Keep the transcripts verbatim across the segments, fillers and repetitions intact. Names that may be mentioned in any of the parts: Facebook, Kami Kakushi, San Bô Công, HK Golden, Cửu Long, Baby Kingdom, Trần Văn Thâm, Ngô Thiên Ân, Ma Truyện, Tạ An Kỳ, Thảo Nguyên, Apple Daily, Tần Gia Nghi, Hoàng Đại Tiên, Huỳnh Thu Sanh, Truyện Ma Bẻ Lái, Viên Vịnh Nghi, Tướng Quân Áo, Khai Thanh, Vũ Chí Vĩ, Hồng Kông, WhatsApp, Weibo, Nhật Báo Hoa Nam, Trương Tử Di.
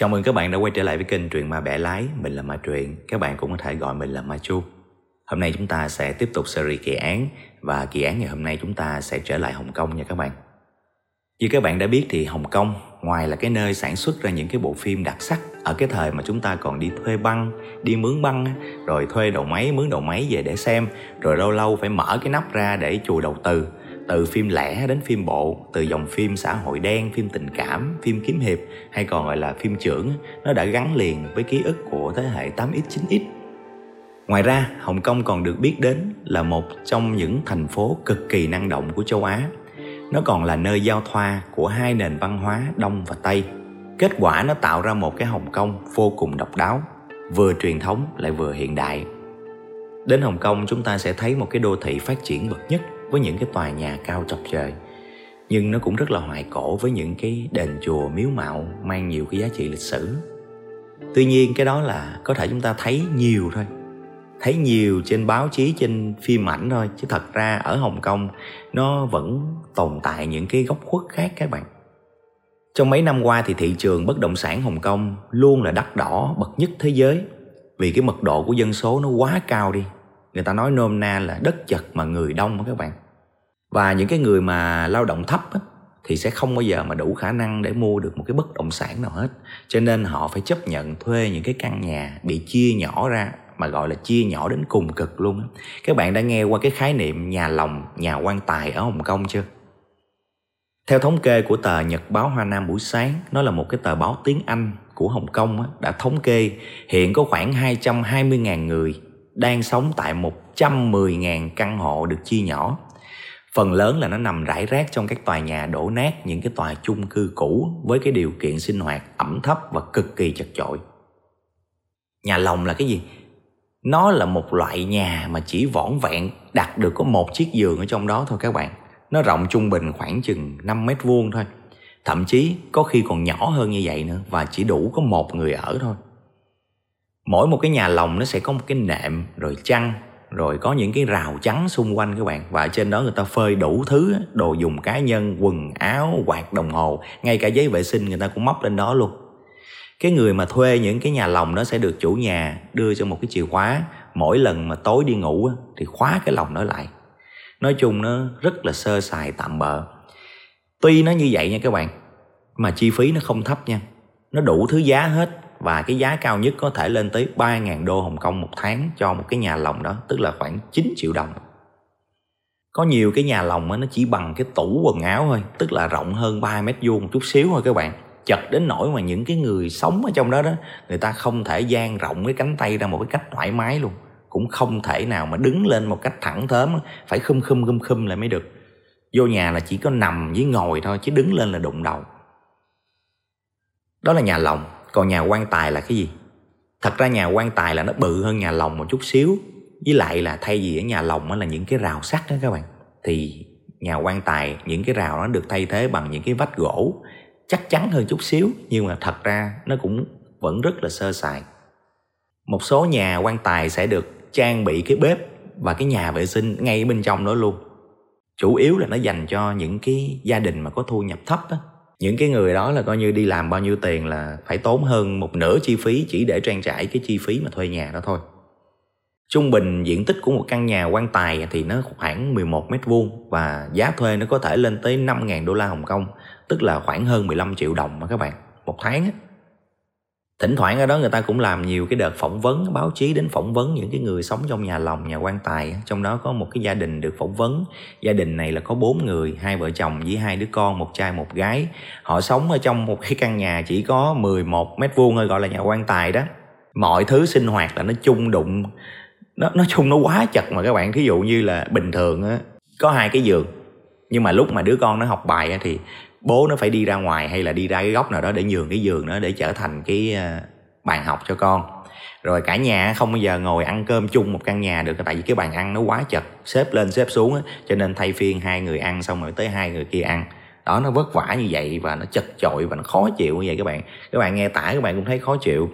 Chào mừng các bạn đã quay trở lại với kênh Truyện Ma Bẻ Lái. Mình là Ma Truyện, các bạn cũng có thể gọi mình là Ma Chu. Hôm nay chúng ta sẽ tiếp tục series kỳ án, và kỳ án ngày hôm nay chúng ta sẽ trở lại Hồng Kông nha các bạn. Như các bạn đã biết thì Hồng Kông, ngoài là cái nơi sản xuất ra những cái bộ phim đặc sắc ở cái thời mà chúng ta còn đi thuê băng, đi mướn băng, rồi thuê đầu máy, mướn đầu máy về để xem, rồi lâu lâu phải mở cái nắp ra để chùi đầu từ. Từ phim lẻ đến phim bộ, từ dòng phim xã hội đen, phim tình cảm, phim kiếm hiệp hay còn gọi là phim chưởng, nó đã gắn liền với ký ức của thế hệ tám x, chín x. Ngoài ra, Hồng Kông còn được biết đến là một trong những thành phố cực kỳ năng động của châu Á. Nó còn là nơi giao thoa của hai nền văn hóa Đông và Tây. Kết quả nó tạo ra một cái Hồng Kông vô cùng độc đáo, vừa truyền thống lại vừa hiện đại. Đến Hồng Kông chúng ta sẽ thấy một cái đô thị phát triển bậc nhất, với những cái tòa nhà cao chọc trời, nhưng nó cũng rất là hoài cổ với những cái đền chùa miếu mạo mang nhiều cái giá trị lịch sử. Tuy nhiên cái đó là có thể chúng ta thấy nhiều thôi, thấy nhiều trên báo chí, trên phim ảnh thôi, chứ thật ra ở Hồng Kông nó vẫn tồn tại những cái góc khuất khác các bạn. Trong mấy năm qua thì thị trường bất động sản Hồng Kông luôn là đắt đỏ bậc nhất thế giới, vì cái mật độ của dân số nó quá cao đi. Người ta nói nôm na là đất chật mà người đông các bạn. Và những cái người mà lao động thấp á, thì sẽ không bao giờ mà đủ khả năng để mua được một cái bất động sản nào hết. Cho nên họ phải chấp nhận thuê những cái căn nhà bị chia nhỏ ra, mà gọi là chia nhỏ đến cùng cực luôn á. Các bạn đã nghe qua cái khái niệm nhà lòng, nhà quan tài ở Hồng Kông chưa? Theo thống kê của tờ Nhật Báo Hoa Nam buổi sáng, nó là một cái tờ báo tiếng Anh của Hồng Kông á, đã thống kê hiện có khoảng hai trăm hai mươi nghìn người đang sống tại một trăm mười nghìn căn hộ được chia nhỏ. Phần lớn là nó nằm rải rác trong các tòa nhà đổ nát, những cái tòa chung cư cũ với cái điều kiện sinh hoạt ẩm thấp và cực kỳ chật chội. Nhà lòng là cái gì? Nó là một loại nhà mà chỉ vỏn vẹn đặt được có một chiếc giường ở trong đó thôi các bạn. Nó rộng trung bình khoảng chừng năm mét vuông thôi. Thậm chí có khi còn nhỏ hơn như vậy nữa, và chỉ đủ có một người ở thôi. Mỗi một cái nhà lồng nó sẽ có một cái nệm, rồi chăn, rồi có những cái rào chắn xung quanh các bạn. Và trên đó người ta phơi đủ thứ, đồ dùng cá nhân, quần áo, quạt, đồng hồ, ngay cả giấy vệ sinh người ta cũng móc lên đó luôn. Cái người mà thuê những cái nhà lồng đó sẽ được chủ nhà đưa cho một cái chìa khóa. Mỗi lần mà tối đi ngủ thì khóa cái lồng đó lại. Nói chung nó rất là sơ sài tạm bợ. Tuy nó như vậy nha các bạn, mà chi phí nó không thấp nha. Nó đủ thứ giá hết. Và cái giá cao nhất có thể lên tới ba nghìn đô Hồng Kông một tháng cho một cái nhà lồng đó, tức là khoảng chín triệu đồng. Có nhiều cái nhà lồng nó chỉ bằng cái tủ quần áo thôi, tức là rộng hơn ba mét vuông một chút xíu thôi các bạn. Chật đến nỗi mà những cái người sống ở trong đó đó, người ta không thể dang rộng cái cánh tay ra một cái cách thoải mái luôn. Cũng không thể nào mà đứng lên một cách thẳng thớm, phải khum khum khum khum lại mới được. Vô nhà là chỉ có nằm với ngồi thôi, chứ đứng lên là đụng đầu. Đó là nhà lồng. Còn nhà quan tài là cái gì? Thật ra nhà quan tài là nó bự hơn nhà lồng một chút xíu. Với lại là thay vì ở nhà lồng là những cái rào sắt đó các bạn, thì nhà quan tài những cái rào nó được thay thế bằng những cái vách gỗ, chắc chắn hơn chút xíu, nhưng mà thật ra nó cũng vẫn rất là sơ sài. Một số nhà quan tài sẽ được trang bị cái bếp và cái nhà vệ sinh ngay bên trong đó luôn. Chủ yếu là nó dành cho những cái gia đình mà có thu nhập thấp đó. Những cái người đó là coi như đi làm bao nhiêu tiền là phải tốn hơn một nửa chi phí chỉ để trang trải cái chi phí mà thuê nhà đó thôi. Trung bình diện tích của một căn nhà quan tài thì nó khoảng mười một mét vuông, và giá thuê nó có thể lên tới năm nghìn đô la Hồng Kông, tức là khoảng hơn mười lăm triệu đồng mà các bạn, một tháng á. Thỉnh thoảng ở đó người ta cũng làm nhiều cái đợt phỏng vấn, báo chí đến phỏng vấn những cái người sống trong nhà lồng, nhà quan tài. Trong đó có một cái gia đình được phỏng vấn. Gia đình này là có bốn người, hai vợ chồng với hai đứa con, một trai một gái. Họ sống ở trong một cái căn nhà chỉ có mười một mét vuông thôi, gọi là nhà quan tài đó. Mọi thứ sinh hoạt là nó chung đụng, nó, nói chung nó quá chật mà các bạn. Thí dụ như là bình thường á, có hai cái giường, nhưng mà lúc mà đứa con nó học bài á thì bố nó phải đi ra ngoài hay là đi ra cái góc nào đó để nhường cái giường đó để trở thành cái bàn học cho con. Rồi cả nhà không bao giờ ngồi ăn cơm chung một căn nhà được, tại vì cái bàn ăn nó quá chật, xếp lên xếp xuống á, cho nên thay phiên hai người ăn xong rồi tới hai người kia ăn. Đó, nó vất vả như vậy và nó chật chội và nó khó chịu như vậy các bạn. Các bạn nghe tả các bạn cũng thấy khó chịu.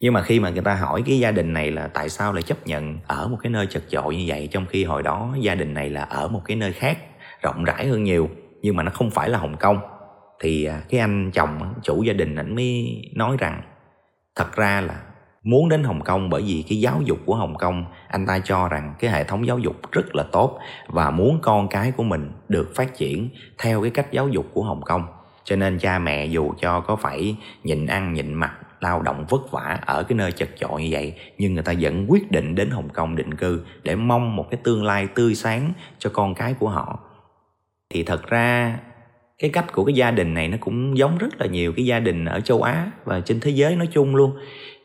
Nhưng mà khi mà người ta hỏi cái gia đình này là tại sao lại chấp nhận ở một cái nơi chật chội như vậy, trong khi hồi đó gia đình này là ở một cái nơi khác rộng rãi hơn nhiều, nhưng mà nó không phải là Hồng Kông, Thì cái anh chồng, chủ gia đình, anh mới nói rằng thật ra là muốn đến Hồng Kông bởi vì cái giáo dục của Hồng Kông, anh ta cho rằng cái hệ thống giáo dục rất là tốt và muốn con cái của mình được phát triển theo cái cách giáo dục của Hồng Kông. Cho nên cha mẹ dù cho có phải nhịn ăn nhịn mặc, lao động vất vả ở cái nơi chật chội như vậy, nhưng người ta vẫn quyết định đến Hồng Kông định cư để mong một cái tương lai tươi sáng cho con cái của họ. Thì thật ra cái cách của cái gia đình này nó cũng giống rất là nhiều cái gia đình ở châu Á và trên thế giới nói chung luôn.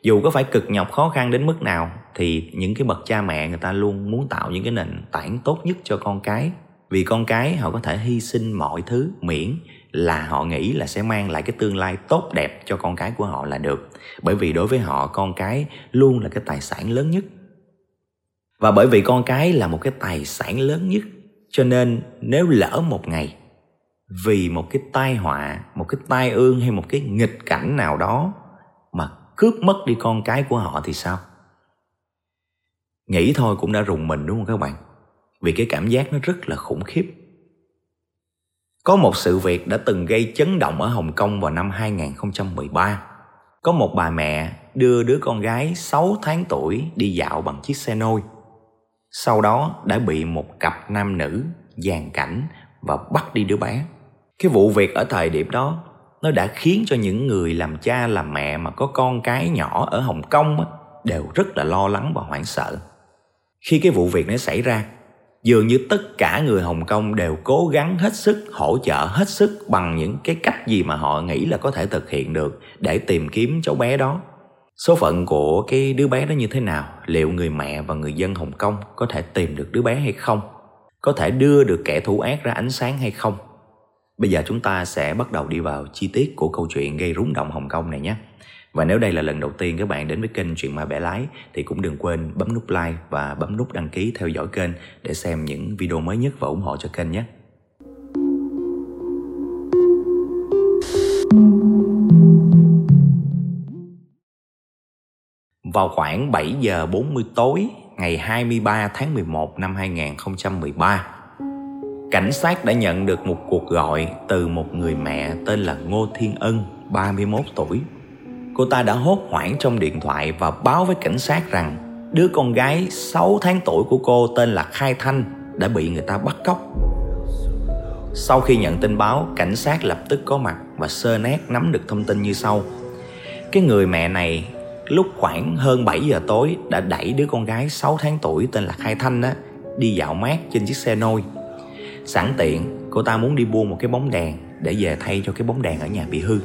Dù có phải cực nhọc khó khăn đến mức nào thì những cái bậc cha mẹ người ta luôn muốn tạo những cái nền tảng tốt nhất cho con cái. Vì con cái họ có thể hy sinh mọi thứ miễn là họ nghĩ là sẽ mang lại cái tương lai tốt đẹp cho con cái của họ là được. Bởi vì đối với họ, con cái luôn là cái tài sản lớn nhất. Và bởi vì con cái là một cái tài sản lớn nhất, cho nên nếu lỡ một ngày vì một cái tai họa, một cái tai ương hay một cái nghịch cảnh nào đó mà cướp mất đi con cái của họ thì sao? Nghĩ thôi cũng đã rùng mình đúng không các bạn? Vì cái cảm giác nó rất là khủng khiếp. Có một sự việc đã từng gây chấn động ở Hồng Kông vào năm hai không một ba. Có một bà mẹ đưa đứa con gái sáu tháng tuổi đi dạo bằng chiếc xe nôi. Sau đó đã bị một cặp nam nữ giàn cảnh và bắt đi đứa bé. Cái vụ việc ở thời điểm đó nó đã khiến cho những người làm cha làm mẹ mà có con cái nhỏ ở Hồng Kông đều rất là lo lắng và hoảng sợ. Khi cái vụ việc nó xảy ra, dường như tất cả người Hồng Kông đều cố gắng hết sức, hỗ trợ hết sức bằng những cái cách gì mà họ nghĩ là có thể thực hiện được để tìm kiếm cháu bé đó. Số phận của cái đứa bé đó như thế nào? Liệu người mẹ và người dân Hồng Kông có thể tìm được đứa bé hay không? Có thể đưa được kẻ thủ ác ra ánh sáng hay không? Bây giờ chúng ta sẽ bắt đầu đi vào chi tiết của câu chuyện gây rúng động Hồng Kông này nhé. Và nếu đây là lần đầu tiên các bạn đến với kênh Truyện Ma Bẻ Lái thì cũng đừng quên bấm nút like và bấm nút đăng ký theo dõi kênh để xem những video mới nhất và ủng hộ cho kênh nhé. Vào khoảng bảy giờ bốn mươi tối ngày hai mươi ba tháng mười một năm hai nghìn không trăm mười ba, cảnh sát đã nhận được một cuộc gọi từ một người mẹ tên là Ngô Thiên Ân, ba mươi mốt tuổi. Cô ta đã hốt hoảng trong điện thoại và báo với cảnh sát rằng đứa con gái sáu tháng tuổi của cô tên là Khai Thanh đã bị người ta bắt cóc. Sau khi nhận tin báo, cảnh sát lập tức có mặt và sơ nát nắm được thông tin như sau. Cái người mẹ này lúc khoảng hơn bảy giờ tối đã đẩy đứa con gái sáu tháng tuổi tên là Khai Thanh á, đi dạo mát trên chiếc xe nôi. Sẵn tiện, cô ta muốn đi mua một cái bóng đèn để về thay cho cái bóng đèn ở nhà bị hư.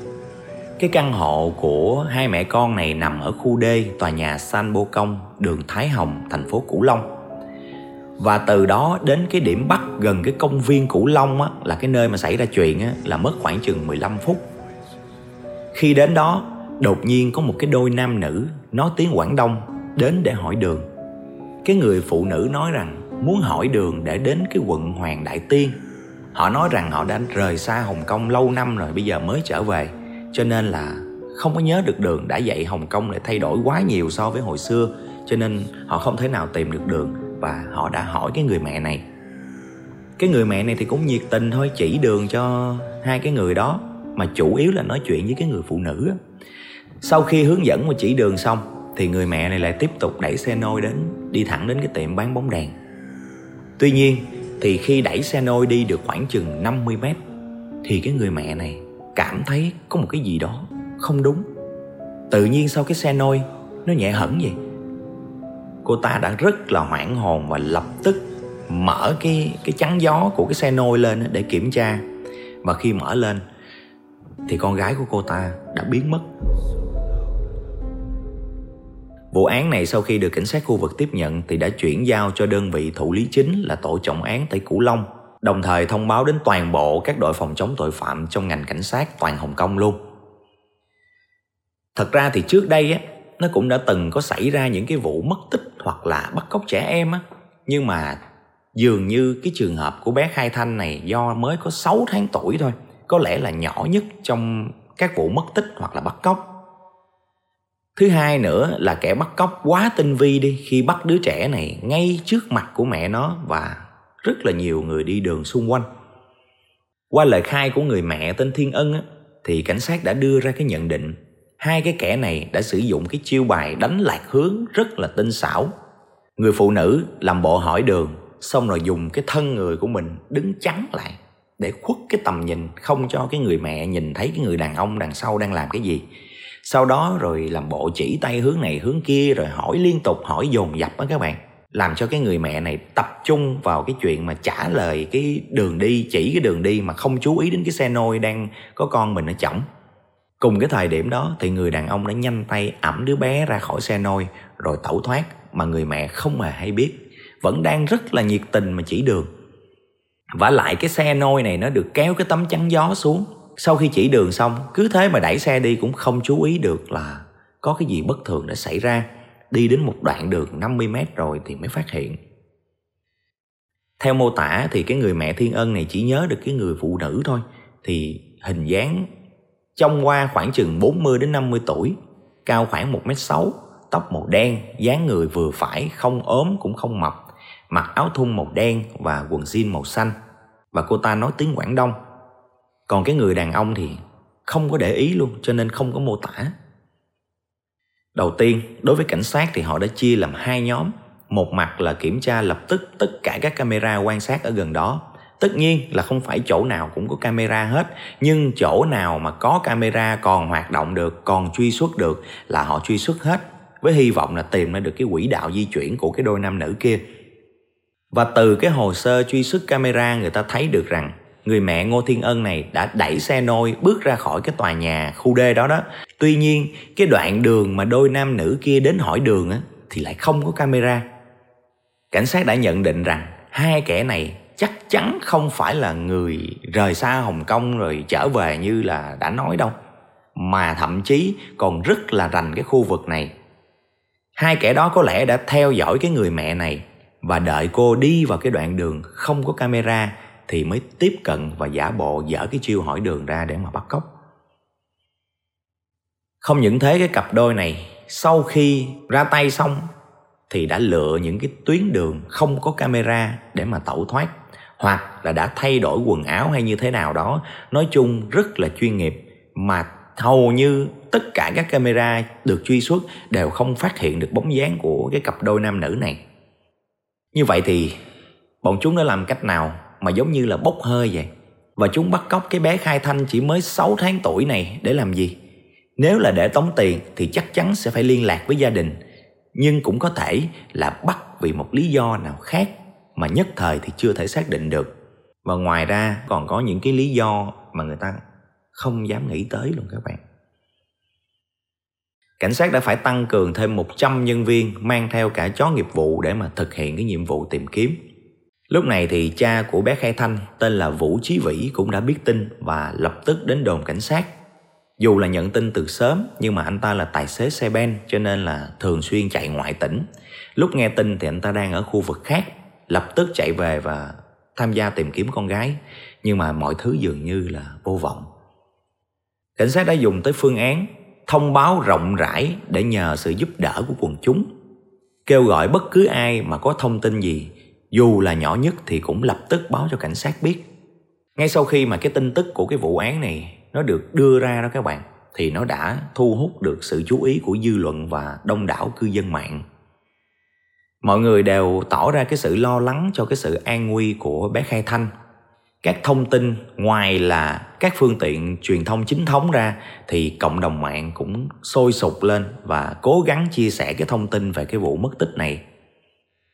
Cái căn hộ của hai mẹ con này nằm ở khu D, tòa nhà San Bô Công, đường Thái Hồng, thành phố Cửu Long. Và từ đó đến cái điểm bắt gần cái công viên Cửu Long á, là cái nơi mà xảy ra chuyện á, là mất khoảng chừng mười lăm phút. Khi đến đó, đột nhiên có một cái đôi nam nữ nói tiếng Quảng Đông đến để hỏi đường. Cái người phụ nữ nói rằng muốn hỏi đường để đến cái quận Hoàng Đại Tiên. Họ nói rằng họ đã rời xa Hồng Kông lâu năm rồi, bây giờ mới trở về, cho nên là không có nhớ được đường. Đã vậy Hồng Kông lại thay đổi quá nhiều so với hồi xưa, cho nên họ không thể nào tìm được đường. Và họ đã hỏi cái người mẹ này. Cái người mẹ này thì cũng nhiệt tình thôi, chỉ đường cho hai cái người đó, mà chủ yếu là nói chuyện với cái người phụ nữ á. Sau khi hướng dẫn và chỉ đường xong thì người mẹ này lại tiếp tục đẩy xe nôi đến, đi thẳng đến cái tiệm bán bóng đèn. Tuy nhiên thì khi đẩy xe nôi đi được khoảng chừng năm mươi mét thì cái người mẹ này cảm thấy có một cái gì đó không đúng. Tự nhiên sau cái xe nôi nó nhẹ hẳn vậy. Cô ta đã rất là hoảng hồn và lập tức mở cái, cái chắn gió của cái xe nôi lên để kiểm tra. Và khi mở lên thì con gái của cô ta đã biến mất. Vụ án này sau khi được cảnh sát khu vực tiếp nhận thì đã chuyển giao cho đơn vị thụ lý chính là tổ trọng án tại Cửu Long, đồng thời thông báo đến toàn bộ các đội phòng chống tội phạm trong ngành cảnh sát toàn Hồng Kông luôn. Thật ra thì trước đây á, nó cũng đã từng có xảy ra những cái vụ mất tích hoặc là bắt cóc trẻ em á, nhưng mà dường như cái trường hợp của bé Khai Thanh này do mới có sáu tháng tuổi thôi, có lẽ là nhỏ nhất trong các vụ mất tích hoặc là bắt cóc. Thứ hai nữa là kẻ bắt cóc quá tinh vi đi, khi bắt đứa trẻ này ngay trước mặt của mẹ nó và rất là nhiều người đi đường xung quanh. Qua lời khai của người mẹ tên Thiên Ân á, thì cảnh sát đã đưa ra cái nhận định hai cái kẻ này đã sử dụng cái chiêu bài đánh lạc hướng rất là tinh xảo. Người phụ nữ làm bộ hỏi đường, xong rồi dùng cái thân người của mình đứng chắn lại để khuất cái tầm nhìn, không cho cái người mẹ nhìn thấy cái người đàn ông đằng sau đang làm cái gì. Sau đó rồi làm bộ chỉ tay hướng này hướng kia, rồi hỏi liên tục, hỏi dồn dập á các bạn, làm cho cái người mẹ này tập trung vào cái chuyện mà trả lời cái đường đi, chỉ cái đường đi mà không chú ý đến cái xe nôi đang có con mình ở chổng. Cùng cái thời điểm đó thì người đàn ông đã nhanh tay ẵm đứa bé ra khỏi xe nôi rồi tẩu thoát, mà người mẹ không hề hay biết, vẫn đang rất là nhiệt tình mà chỉ đường. Vả lại cái xe nôi này nó được kéo cái tấm chắn gió xuống, sau khi chỉ đường xong cứ thế mà đẩy xe đi, cũng không chú ý được là có cái gì bất thường đã xảy ra. Đi đến một đoạn đường năm mươi mét rồi thì mới phát hiện. Theo mô tả thì cái người mẹ Thiên Ân này chỉ nhớ được cái người phụ nữ thôi, thì hình dáng trông qua khoảng chừng bốn mươi đến năm mươi tuổi, cao khoảng một mét sáu, tóc màu đen, dáng người vừa phải, không ốm cũng không mập, mặc áo thun màu đen và quần jean màu xanh, và cô ta nói tiếng Quảng Đông. Còn cái người đàn ông thì không có để ý luôn, cho nên không có mô tả. Đầu tiên, đối với cảnh sát thì họ đã chia làm hai nhóm. Một mặt là kiểm tra lập tức tất cả các camera quan sát ở gần đó. Tất nhiên là không phải chỗ nào cũng có camera hết, nhưng chỗ nào mà có camera còn hoạt động được, còn truy xuất được là họ truy xuất hết, với hy vọng là tìm ra được cái quỹ đạo di chuyển của cái đôi nam nữ kia. Và từ cái hồ sơ truy xuất camera, người ta thấy được rằng người mẹ Ngô Thiên Ân này đã đẩy xe nôi bước ra khỏi cái tòa nhà khu D đó đó. Tuy nhiên cái đoạn đường mà đôi nam nữ kia đến hỏi đường á, thì lại không có camera. Cảnh sát đã nhận định rằng hai kẻ này chắc chắn không phải là người rời xa Hồng Kông rồi trở về như là đã nói đâu, mà thậm chí còn rất là rành cái khu vực này. Hai kẻ đó có lẽ đã theo dõi cái người mẹ này và đợi cô đi vào cái đoạn đường không có camera thì mới tiếp cận và giả bộ dở cái chiêu hỏi đường ra để mà bắt cóc. Không những thế, cái cặp đôi này sau khi ra tay xong thì đã lựa những cái tuyến đường không có camera để mà tẩu thoát, hoặc là đã thay đổi quần áo hay như thế nào đó. Nói chung rất là chuyên nghiệp, mà hầu như tất cả các camera được truy xuất đều không phát hiện được bóng dáng của cái cặp đôi nam nữ này. Như vậy thì bọn chúng đã làm cách nào mà giống như là bốc hơi vậy? Và chúng bắt cóc cái bé Khai Thanh chỉ mới sáu tháng tuổi này để làm gì? Nếu là để tống tiền thì chắc chắn sẽ phải liên lạc với gia đình, nhưng cũng có thể là bắt vì một lý do nào khác mà nhất thời thì chưa thể xác định được. Và ngoài ra còn có những cái lý do mà người ta không dám nghĩ tới luôn các bạn. Cảnh sát đã phải tăng cường thêm một trăm nhân viên, mang theo cả chó nghiệp vụ để mà thực hiện cái nhiệm vụ tìm kiếm. Lúc này thì cha của bé Khai Thanh tên là Vũ Chí Vĩ cũng đã biết tin và lập tức đến đồn cảnh sát. Dù là nhận tin từ sớm nhưng mà anh ta là tài xế xe ben, cho nên là thường xuyên chạy ngoại tỉnh. Lúc nghe tin thì anh ta đang ở khu vực khác, lập tức chạy về và tham gia tìm kiếm con gái. Nhưng mà mọi thứ dường như là vô vọng. Cảnh sát đã dùng tới phương án thông báo rộng rãi để nhờ sự giúp đỡ của quần chúng, kêu gọi bất cứ ai mà có thông tin gì, dù là nhỏ nhất thì cũng lập tức báo cho cảnh sát biết. Ngay sau khi mà cái tin tức của cái vụ án này nó được đưa ra đó các bạn, thì nó đã thu hút được sự chú ý của dư luận và đông đảo cư dân mạng. Mọi người đều tỏ ra cái sự lo lắng cho cái sự an nguy của bé Khai Thanh. Các thông tin ngoài là các phương tiện truyền thông chính thống ra thì cộng đồng mạng cũng sôi sục lên và cố gắng chia sẻ cái thông tin về cái vụ mất tích này.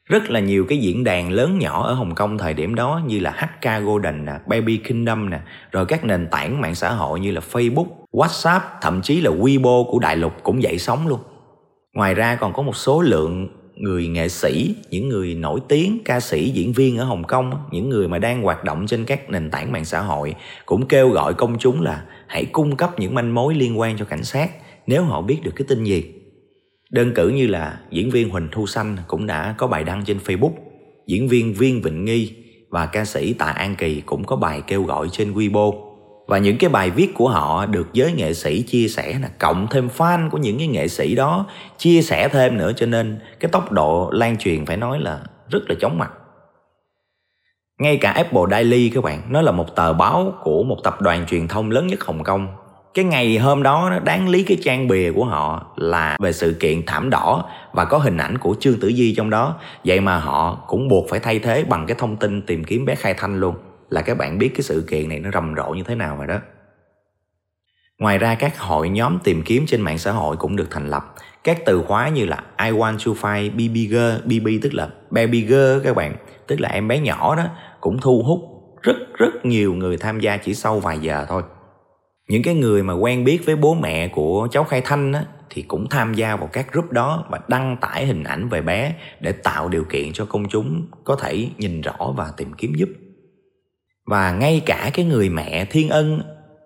Rất là nhiều cái diễn đàn lớn nhỏ ở Hồng Kông thời điểm đó như là hát ca Golden nè, Baby Kingdom nè, rồi các nền tảng mạng xã hội như là Facebook, WhatsApp, thậm chí là Weibo của đại lục cũng dậy sóng luôn. Ngoài ra còn có một số lượng người nghệ sĩ, những người nổi tiếng, ca sĩ, diễn viên ở Hồng Kông, những người mà đang hoạt động trên các nền tảng mạng xã hội cũng kêu gọi công chúng là hãy cung cấp những manh mối liên quan cho cảnh sát nếu họ biết được cái tin gì. Đơn cử như là diễn viên Huỳnh Thu Sanh cũng đã có bài đăng trên Facebook, diễn viên Viên Vịnh Nghi và ca sĩ Tạ An Kỳ cũng có bài kêu gọi trên Weibo. Và những cái bài viết của họ được giới nghệ sĩ chia sẻ, là cộng thêm fan của những cái nghệ sĩ đó chia sẻ thêm nữa, cho nên cái tốc độ lan truyền phải nói là rất là chóng mặt. Ngay cả Apple Daily các bạn, nó là một tờ báo của một tập đoàn truyền thông lớn nhất Hồng Kông. Cái ngày hôm đó nó đáng lý cái trang bìa của họ là về sự kiện thảm đỏ và có hình ảnh của Trương Tử Di trong đó. Vậy mà họ cũng buộc phải thay thế bằng cái thông tin tìm kiếm bé Khai Thanh luôn. Là các bạn biết cái sự kiện này nó rầm rộ như thế nào rồi đó. Ngoài ra các hội nhóm tìm kiếm trên mạng xã hội cũng được thành lập. Các từ khóa như là I want to find baby girl, bê bê tức là baby girl các bạn, tức là em bé nhỏ đó, cũng thu hút rất rất nhiều người tham gia chỉ sau vài giờ thôi. Những cái người mà quen biết với bố mẹ của cháu Khai Thanh á, thì cũng tham gia vào các group đó và đăng tải hình ảnh về bé để tạo điều kiện cho công chúng có thể nhìn rõ và tìm kiếm giúp. Và ngay cả cái người mẹ Thiên Ân,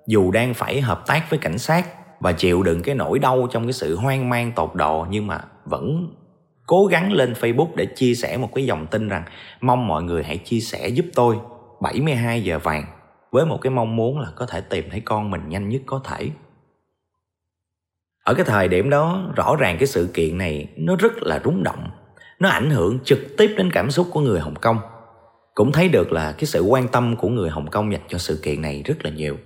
dù đang phải hợp tác với cảnh sát và chịu đựng cái nỗi đau trong cái sự hoang mang tột độ, nhưng mà vẫn cố gắng lên Facebook để chia sẻ một cái dòng tin rằng mong mọi người hãy chia sẻ giúp tôi bảy mươi hai giờ vàng, với một cái mong muốn là có thể tìm thấy con mình nhanh nhất có thể. Ở cái thời điểm đó, rõ ràng cái sự kiện này nó rất là rúng động. Nó ảnh hưởng trực tiếp đến cảm xúc của người Hồng Kông. Cũng thấy được là cái sự quan tâm của người Hồng Kông dành cho sự kiện này rất là nhiều.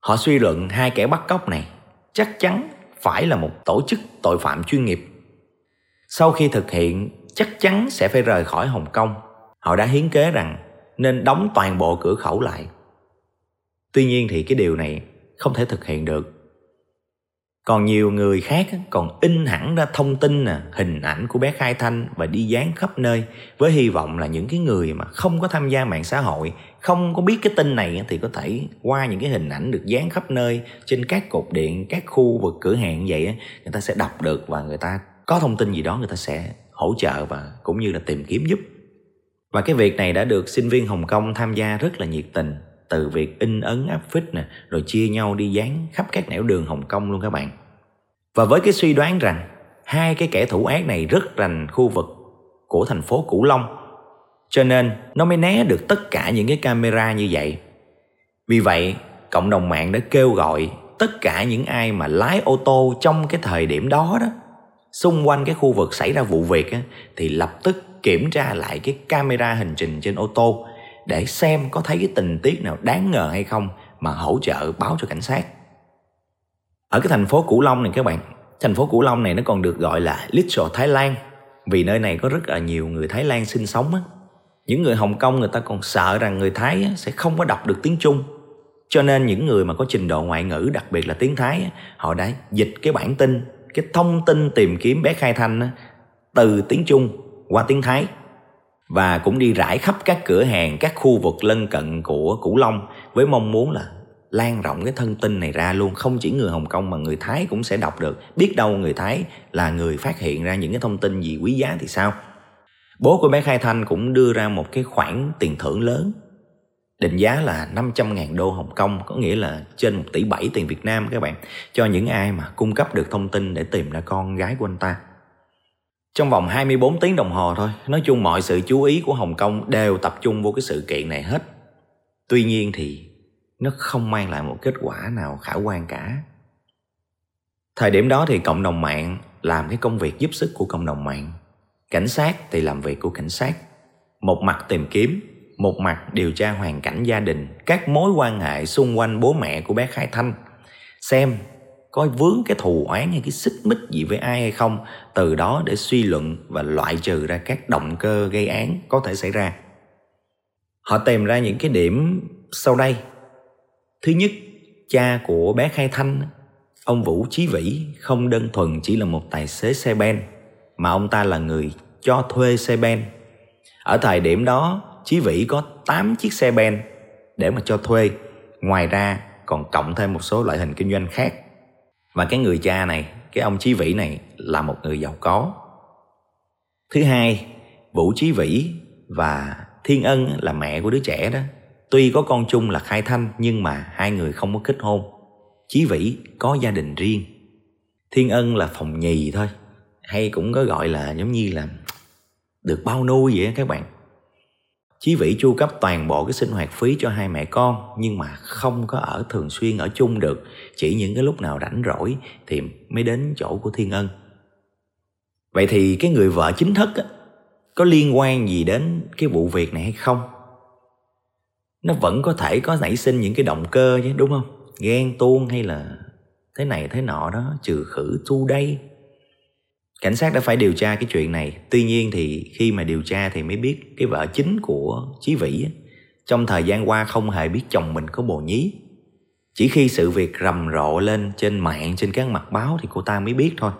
Họ suy luận hai kẻ bắt cóc này chắc chắn phải là một tổ chức tội phạm chuyên nghiệp. Sau khi thực hiện, chắc chắn sẽ phải rời khỏi Hồng Kông. Họ đã hiến kế rằng nên đóng toàn bộ cửa khẩu lại. Tuy nhiên thì cái điều này không thể thực hiện được. Còn nhiều người khác còn in hẳn ra thông tin, nè, hình ảnh của bé Khai Thanh và đi dán khắp nơi, với hy vọng là những cái người mà không có tham gia mạng xã hội, không có biết cái tin này thì có thể qua những cái hình ảnh được dán khắp nơi trên các cột điện, các khu vực cửa hàng như vậy, người ta sẽ đọc được và người ta có thông tin gì đó người ta sẽ hỗ trợ và cũng như là tìm kiếm giúp. Và cái việc này đã được sinh viên Hồng Kông tham gia rất là nhiệt tình, từ việc in ấn áp phích nè, rồi chia nhau đi dán khắp các nẻo đường Hồng Kông luôn các bạn. Và với cái suy đoán rằng hai cái kẻ thủ ác này rất rành khu vực của thành phố Cửu Long, cho nên nó mới né được tất cả những cái camera như vậy. Vì vậy, cộng đồng mạng đã kêu gọi tất cả những ai mà lái ô tô trong cái thời điểm đó đó, xung quanh cái khu vực xảy ra vụ việc á, thì lập tức kiểm tra lại cái camera hành trình trên ô tô để xem có thấy cái tình tiết nào đáng ngờ hay không mà hỗ trợ báo cho cảnh sát. Ở cái thành phố Cửu Long này các bạn, thành phố Cửu Long này nó còn được gọi là Little Thái Lan, vì nơi này có rất là nhiều người Thái Lan sinh sống á. Những người Hồng Kông người ta còn sợ rằng người Thái á, sẽ không có đọc được tiếng Trung, cho nên những người mà có trình độ ngoại ngữ, đặc biệt là tiếng Thái á, họ đã dịch cái bản tin, cái thông tin tìm kiếm bé Khai Thanh á, từ tiếng Trung qua tiếng Thái, và cũng đi rải khắp các cửa hàng, các khu vực lân cận của Cửu Long với mong muốn là lan rộng cái thông tin này ra luôn. Không chỉ người Hồng Kông mà người Thái cũng sẽ đọc được. Biết đâu người Thái là người phát hiện ra những cái thông tin gì quý giá thì sao. Bố của bé Khai Thanh cũng đưa ra một cái khoản tiền thưởng lớn, định giá là năm trăm nghìn đô Hồng Kông, có nghĩa là trên một tỷ bảy tiền Việt Nam các bạn, cho những ai mà cung cấp được thông tin để tìm ra con gái của anh ta. Trong vòng hai mươi bốn tiếng đồng hồ thôi, nói chung mọi sự chú ý của Hồng Kông đều tập trung vô cái sự kiện này hết. Tuy nhiên thì nó không mang lại một kết quả nào khả quan cả. Thời điểm đó thì cộng đồng mạng làm cái công việc giúp sức của cộng đồng mạng, cảnh sát thì làm việc của cảnh sát. Một mặt tìm kiếm, một mặt điều tra hoàn cảnh gia đình, các mối quan hệ xung quanh bố mẹ của bé Khai Thanh, xem có vướng cái thù oán hay cái xích mích gì với ai hay không, từ đó để suy luận và loại trừ ra các động cơ gây án có thể xảy ra. Họ tìm ra những cái điểm sau đây. Thứ nhất, cha của bé Khai Thanh, ông Vũ Chí Vĩ, không đơn thuần chỉ là một tài xế xe ben, mà ông ta là người cho thuê xe ben. Ở thời điểm đó, Chí Vĩ có tám chiếc xe ben để mà cho thuê, ngoài ra còn cộng thêm một số loại hình kinh doanh khác. Và cái người cha này, cái ông Chí Vĩ này là một người giàu có. Thứ hai, Vũ Chí Vĩ và Thiên Ân là mẹ của đứa trẻ đó. Tuy có con chung là Khai Thanh nhưng mà hai người không có kết hôn. Chí Vĩ có gia đình riêng. Thiên Ân là phòng nhì thôi, hay cũng có gọi là giống như là được bao nuôi vậy các bạn. Chí Vĩ chu cấp toàn bộ cái sinh hoạt phí cho hai mẹ con, nhưng mà không có ở thường xuyên ở chung được, chỉ những cái lúc nào rảnh rỗi thì mới đến chỗ của Thiên Ân. Vậy thì cái người vợ chính thức á, có liên quan gì đến cái vụ việc này hay không? nó vẫn có thể có nảy sinh những cái động cơ chứ, đúng không? Ghen tuông hay là thế này thế nọ đó, trừ khử today. Cảnh sát đã phải điều tra cái chuyện này. Tuy nhiên thì khi mà điều tra thì mới biết cái vợ chính của Chí Vĩ trong thời gian qua không hề biết chồng mình có bồ nhí. Chỉ khi sự việc rầm rộ lên trên mạng, trên các mặt báo thì cô ta mới biết thôi.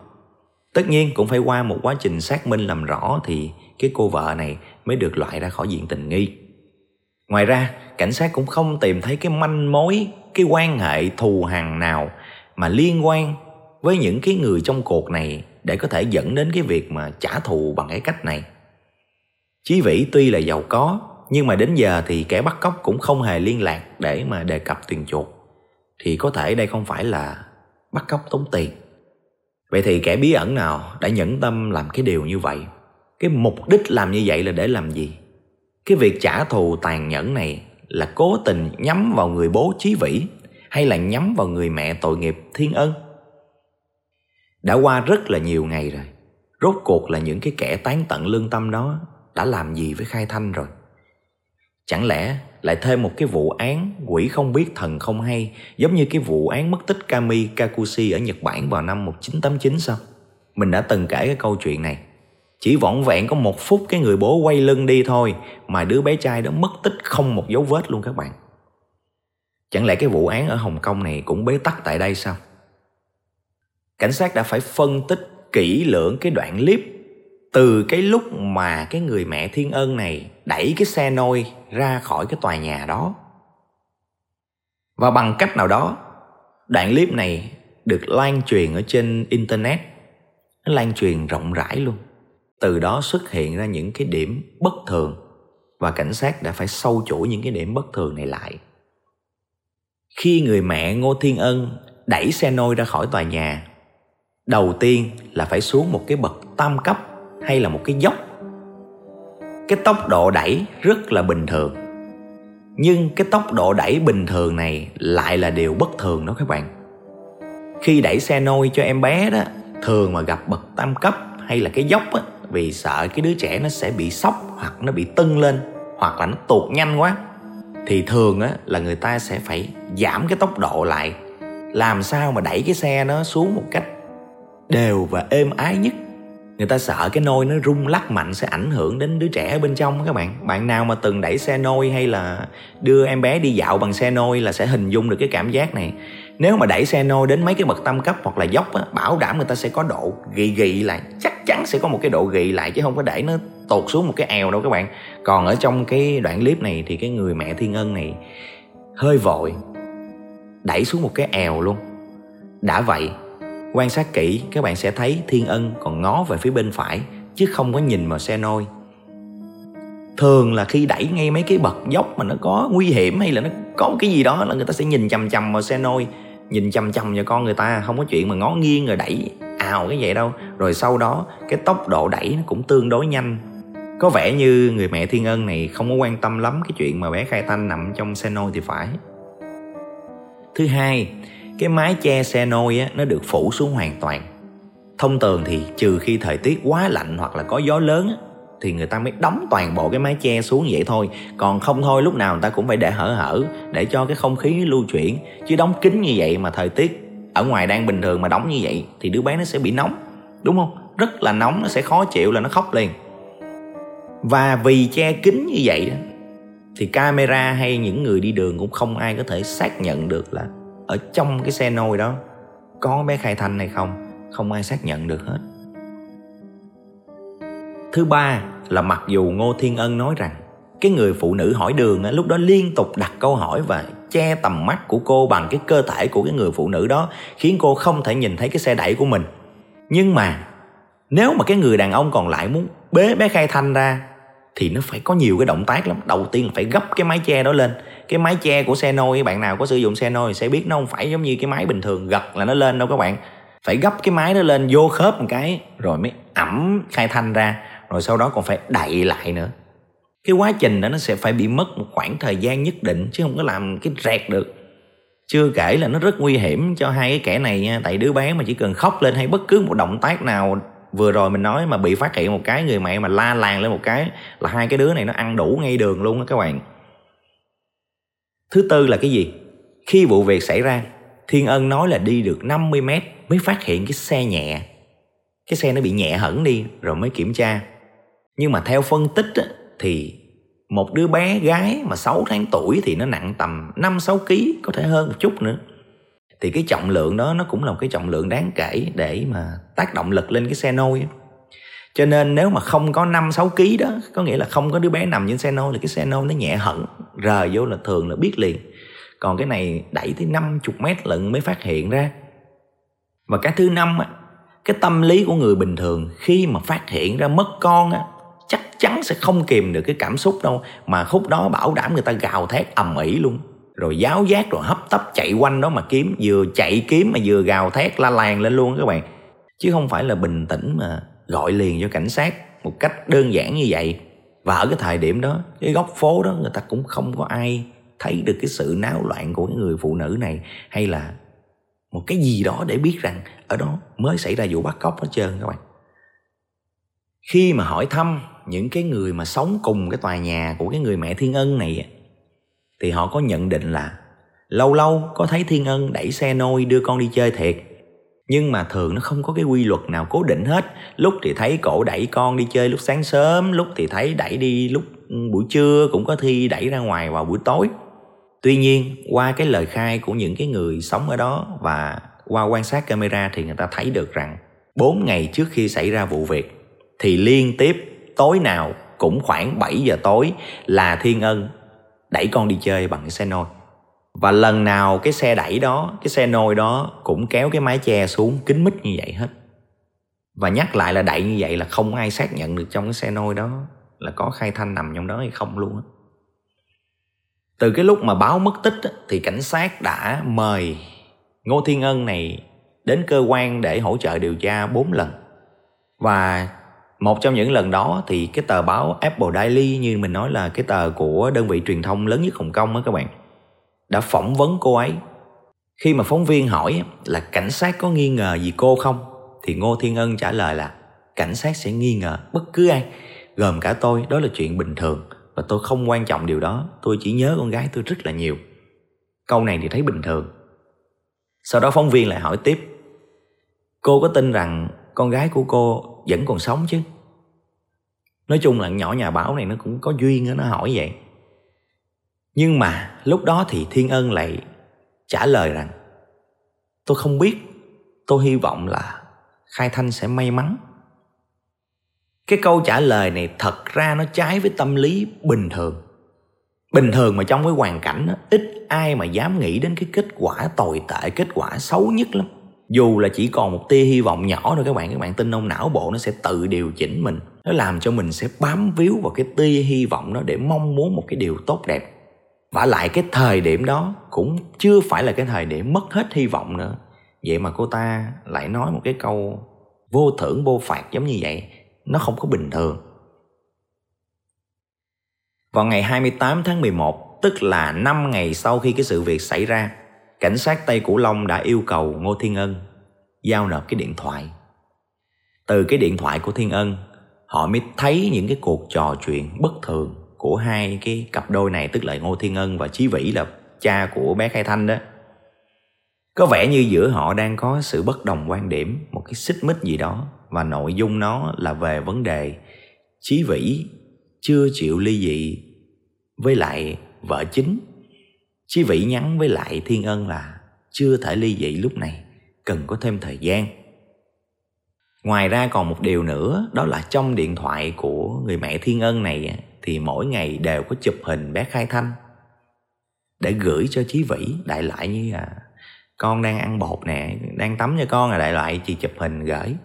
Tất nhiên cũng phải qua một quá trình xác minh làm rõ thì cái cô vợ này mới được loại ra khỏi diện tình nghi. Ngoài ra, cảnh sát cũng không tìm thấy cái manh mối, cái quan hệ thù hằn nào mà liên quan với những cái người trong cuộc này để có thể dẫn đến cái việc mà trả thù bằng cái cách này. Chí Vĩ tuy là giàu có, nhưng mà đến giờ thì kẻ bắt cóc cũng không hề liên lạc để mà đề cập tiền chuộc. Thì có thể đây không phải là bắt cóc tống tiền. Vậy thì kẻ bí ẩn nào đã nhẫn tâm làm cái điều như vậy? Cái mục đích làm như vậy là để làm gì? Cái việc trả thù tàn nhẫn này là cố tình nhắm vào người bố Chí Vĩ hay là nhắm vào người mẹ tội nghiệp Thiên Ân? Đã qua rất là nhiều ngày rồi. Rốt cuộc là những cái kẻ tán tận lương tâm đó đã làm gì với Khai Thanh rồi? Chẳng lẽ lại thêm một cái vụ án quỷ không biết thần không hay, giống như cái vụ án mất tích Kami Kakushi ở Nhật Bản vào năm một nghìn chín trăm tám mươi chín sao? Mình đã từng kể cái câu chuyện này. Chỉ vỏn vẹn có một phút cái người bố quay lưng đi thôi mà đứa bé trai đó mất tích không một dấu vết luôn các bạn. Chẳng lẽ cái vụ án ở Hồng Kông này cũng bế tắc tại đây sao? Cảnh sát đã phải phân tích kỹ lưỡng cái đoạn clip từ cái lúc mà cái người mẹ Thiên Ân này đẩy cái xe nôi ra khỏi cái tòa nhà đó. Và bằng cách nào đó, đoạn clip này được lan truyền ở trên Internet. Nó lan truyền rộng rãi luôn. Từ đó xuất hiện ra những cái điểm bất thường và cảnh sát đã phải sâu chuỗi những cái điểm bất thường này lại. Khi người mẹ Ngô Thiên Ân đẩy xe nôi ra khỏi tòa nhà, đầu tiên là phải xuống một cái bậc tam cấp hay là một cái dốc. Cái tốc độ đẩy rất là bình thường. Nhưng cái tốc độ đẩy bình thường này lại là điều bất thường đó các bạn. Khi đẩy xe nôi cho em bé đó, thường mà gặp bậc tam cấp hay là cái dốc á, vì sợ cái đứa trẻ nó sẽ bị sốc hoặc nó bị tưng lên hoặc là nó tuột nhanh quá, thì thường á là người ta sẽ phải giảm cái tốc độ lại, làm sao mà đẩy cái xe nó xuống một cách đều và êm ái nhất. Người ta sợ cái nôi nó rung lắc mạnh sẽ ảnh hưởng đến đứa trẻ ở bên trong các bạn. Bạn nào mà từng đẩy xe nôi hay là đưa em bé đi dạo bằng xe nôi là sẽ hình dung được cái cảm giác này. Nếu mà đẩy xe nôi đến mấy cái bậc tam cấp hoặc là dốc á, bảo đảm người ta sẽ có độ gị gị lại. Chắc chắn sẽ có một cái độ gị lại chứ không có để nó tột xuống một cái èo đâu các bạn. Còn ở trong cái đoạn clip này thì cái người mẹ Thiên Ân này hơi vội, đẩy xuống một cái èo luôn. Đã vậy, quan sát kỹ các bạn sẽ thấy Thiên Ân còn ngó về phía bên phải chứ không có nhìn vào xe nôi. Thường là khi đẩy ngay mấy cái bậc dốc mà nó có nguy hiểm hay là nó có một cái gì đó là người ta sẽ nhìn chằm chằm vào xe nôi, nhìn chằm chằm vào con người ta, không có chuyện mà ngó nghiêng rồi đẩy ào cái vậy đâu. Rồi sau đó cái tốc độ đẩy nó cũng tương đối nhanh. Có vẻ như người mẹ Thiên Ân này không có quan tâm lắm cái chuyện mà bé Khai Thanh nằm trong xe nôi thì phải. Thứ hai, cái mái che xe nôi á, nó được phủ xuống hoàn toàn. Thông thường thì trừ khi thời tiết quá lạnh hoặc là có gió lớn á, thì người ta mới đóng toàn bộ cái mái che xuống vậy thôi. Còn không thôi lúc nào người ta cũng phải để hở hở để cho cái không khí lưu chuyển. Chứ đóng kín như vậy mà thời tiết ở ngoài đang bình thường mà đóng như vậy thì đứa bé nó sẽ bị nóng, đúng không? Rất là nóng, nó sẽ khó chịu là nó khóc liền. Và vì che kín như vậy á, thì camera hay những người đi đường cũng không ai có thể xác nhận được là ở trong cái xe nôi đó có bé Khai Thanh hay không. Không ai xác nhận được hết. Thứ ba là mặc dù Ngô Thiên Ân nói rằng cái người phụ nữ hỏi đường á, lúc đó liên tục đặt câu hỏi và che tầm mắt của cô bằng cái cơ thể của cái người phụ nữ đó, khiến cô không thể nhìn thấy cái xe đẩy của mình. Nhưng mà nếu mà cái người đàn ông còn lại muốn bế bé Khai Thanh ra thì nó phải có nhiều cái động tác lắm. Đầu tiên là phải gấp cái mái che đó lên. Cái mái che của xe nôi, bạn nào có sử dụng xe nôi sẽ biết nó không phải giống như cái mái bình thường gật là nó lên đâu các bạn. Phải gấp cái mái nó lên vô khớp một cái rồi mới ẵm Khai Thanh ra. Rồi sau đó còn phải đậy lại nữa. Cái quá trình đó nó sẽ phải bị mất một khoảng thời gian nhất định chứ không có làm cái rẹt được. Chưa kể là nó rất nguy hiểm cho hai cái kẻ này nha. Tại đứa bé mà chỉ cần khóc lên hay bất cứ một động tác nào vừa rồi mình nói mà bị phát hiện một cái, người mẹ mà la làng lên một cái là hai cái đứa này nó ăn đủ ngay đường luôn á các bạn. Thứ tư là cái gì? Khi vụ việc xảy ra, Thiên Ân nói là đi được năm mươi mét mới phát hiện cái xe nhẹ. Cái xe nó bị nhẹ hẳn đi rồi mới kiểm tra. Nhưng mà theo phân tích á, thì một đứa bé gái mà sáu tháng tuổi thì nó nặng tầm năm sáu ký, có thể hơn một chút nữa. Thì cái trọng lượng đó nó cũng là một cái trọng lượng đáng kể để mà tác động lực lên cái xe nôi á. Cho nên nếu mà không có năm sáu ký đó, có nghĩa là không có đứa bé nằm trên xe nôi, là cái xe nôi nó nhẹ hẳn, rờ vô là thường là biết liền. Còn cái này đẩy tới năm mươi mét lận mới phát hiện ra. Và cái thứ năm, cái tâm lý của người bình thường khi mà phát hiện ra mất con chắc chắn sẽ không kìm được cái cảm xúc đâu. Mà khúc đó bảo đảm người ta gào thét ầm ĩ luôn, rồi giáo giác, rồi hấp tấp chạy quanh đó mà kiếm, vừa chạy kiếm mà vừa gào thét la làng lên luôn các bạn. Chứ không phải là bình tĩnh mà gọi liền cho cảnh sát một cách đơn giản như vậy. Và ở cái thời điểm đó, cái góc phố đó người ta cũng không có ai thấy được cái sự náo loạn của cái người phụ nữ này, hay là một cái gì đó để biết rằng ở đó mới xảy ra vụ bắt cóc hết trơn các bạn. Khi mà hỏi thăm những cái người mà sống cùng cái tòa nhà của cái người mẹ Thiên Ân này, thì họ có nhận định là lâu lâu có thấy Thiên Ân đẩy xe nôi đưa con đi chơi thiệt, nhưng mà thường nó không có cái quy luật nào cố định hết. Lúc thì thấy cổ đẩy con đi chơi lúc sáng sớm, lúc thì thấy đẩy đi lúc buổi trưa, cũng có thi đẩy ra ngoài vào buổi tối. Tuy nhiên, qua cái lời khai của những cái người sống ở đó và qua quan sát camera thì người ta thấy được rằng bốn ngày trước khi xảy ra vụ việc thì liên tiếp tối nào cũng khoảng bảy giờ tối là Thiên Ân đẩy con đi chơi bằng cái xe nôi. Và lần nào cái xe đẩy đó, cái xe nôi đó cũng kéo cái mái che xuống kín mít như vậy hết. Và nhắc lại là đẩy như vậy là không ai xác nhận được trong cái xe nôi đó là có Khai Thanh nằm trong đó hay không luôn á. Từ cái lúc mà báo mất tích thì cảnh sát đã mời Ngô Thiên Ân này đến cơ quan để hỗ trợ điều tra bốn lần. Và một trong những lần đó thì cái tờ báo Apple Daily, như mình nói là cái tờ của đơn vị truyền thông lớn nhất Hồng Kông đó các bạn, đã phỏng vấn cô ấy. Khi mà phóng viên hỏi là cảnh sát có nghi ngờ gì cô không, thì Ngô Thiên Ân trả lời là cảnh sát sẽ nghi ngờ bất cứ ai, gồm cả tôi, đó là chuyện bình thường và tôi không quan trọng điều đó, tôi chỉ nhớ con gái tôi rất là nhiều. Câu này thì thấy bình thường. Sau đó phóng viên lại hỏi tiếp, cô có tin rằng con gái của cô vẫn còn sống chứ? Nói chung là nhỏ nhà báo này nó cũng có duyên đó, nó hỏi vậy. Nhưng mà lúc đó thì Thiên Ân lại trả lời rằng tôi không biết, tôi hy vọng là Khai Thanh sẽ may mắn. Cái câu trả lời này thật ra nó trái với tâm lý bình thường. Bình thường mà trong cái hoàn cảnh đó, ít ai mà dám nghĩ đến cái kết quả tồi tệ, kết quả xấu nhất lắm. Dù là chỉ còn một tia hy vọng nhỏ thôi các bạn, các bạn tin không? Não bộ nó sẽ tự điều chỉnh mình, nó làm cho mình sẽ bám víu vào cái tia hy vọng đó để mong muốn một cái điều tốt đẹp. Vả lại cái thời điểm đó cũng chưa phải là cái thời điểm mất hết hy vọng nữa. Vậy mà cô ta lại nói một cái câu vô thưởng vô phạt giống như vậy, nó không có bình thường. Vào ngày hai mươi tám tháng mười một, tức là năm ngày sau khi cái sự việc xảy ra, cảnh sát Tây Cửu Long đã yêu cầu Ngô Thiên Ân giao nộp cái điện thoại. Từ cái điện thoại của Thiên Ân, họ mới thấy những cái cuộc trò chuyện bất thường của hai cái cặp đôi này, tức là Ngô Thiên Ân và Chí Vĩ là cha của bé Khai Thanh đó. Có vẻ như giữa họ đang có sự bất đồng quan điểm, một cái xích mích gì đó, và nội dung nó là về vấn đề Chí Vĩ chưa chịu ly dị với lại vợ chính. Chí Vĩ nhắn với lại Thiên Ân là chưa thể ly dị lúc này, cần có thêm thời gian. Ngoài ra còn một điều nữa, đó là trong điện thoại của người mẹ Thiên Ân này thì mỗi ngày đều có chụp hình bé Khai Thanh để gửi cho Chí Vĩ, đại loại như là con đang ăn bột nè, đang tắm cho con, là đại loại chỉ chụp hình gửi.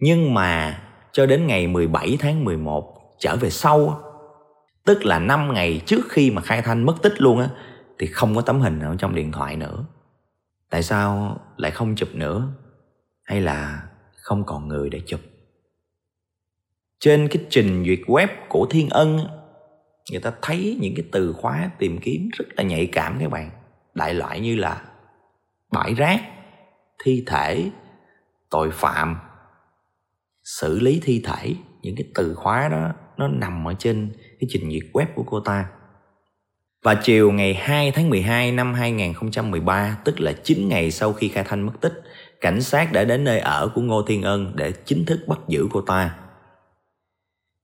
Nhưng mà cho đến ngày mười bảy tháng mười một trở về sau, tức là năm ngày trước khi mà Khai Thanh mất tích luôn á, thì không có tấm hình ở trong điện thoại nữa. Tại sao lại không chụp nữa? Hay là không còn người để chụp? Trên cái trình duyệt web của Thiên Ân, người ta thấy những cái từ khóa tìm kiếm rất là nhạy cảm các bạn. Đại loại như là bãi rác, thi thể, tội phạm, xử lý thi thể. Những cái từ khóa đó nó nằm ở trên cái trình duyệt web của cô ta. Và chiều ngày hai tháng mười hai năm hai nghìn không trăm mười ba, tức là chín ngày sau khi Khai Thanh mất tích, cảnh sát đã đến nơi ở của Ngô Thiên Ân để chính thức bắt giữ cô ta.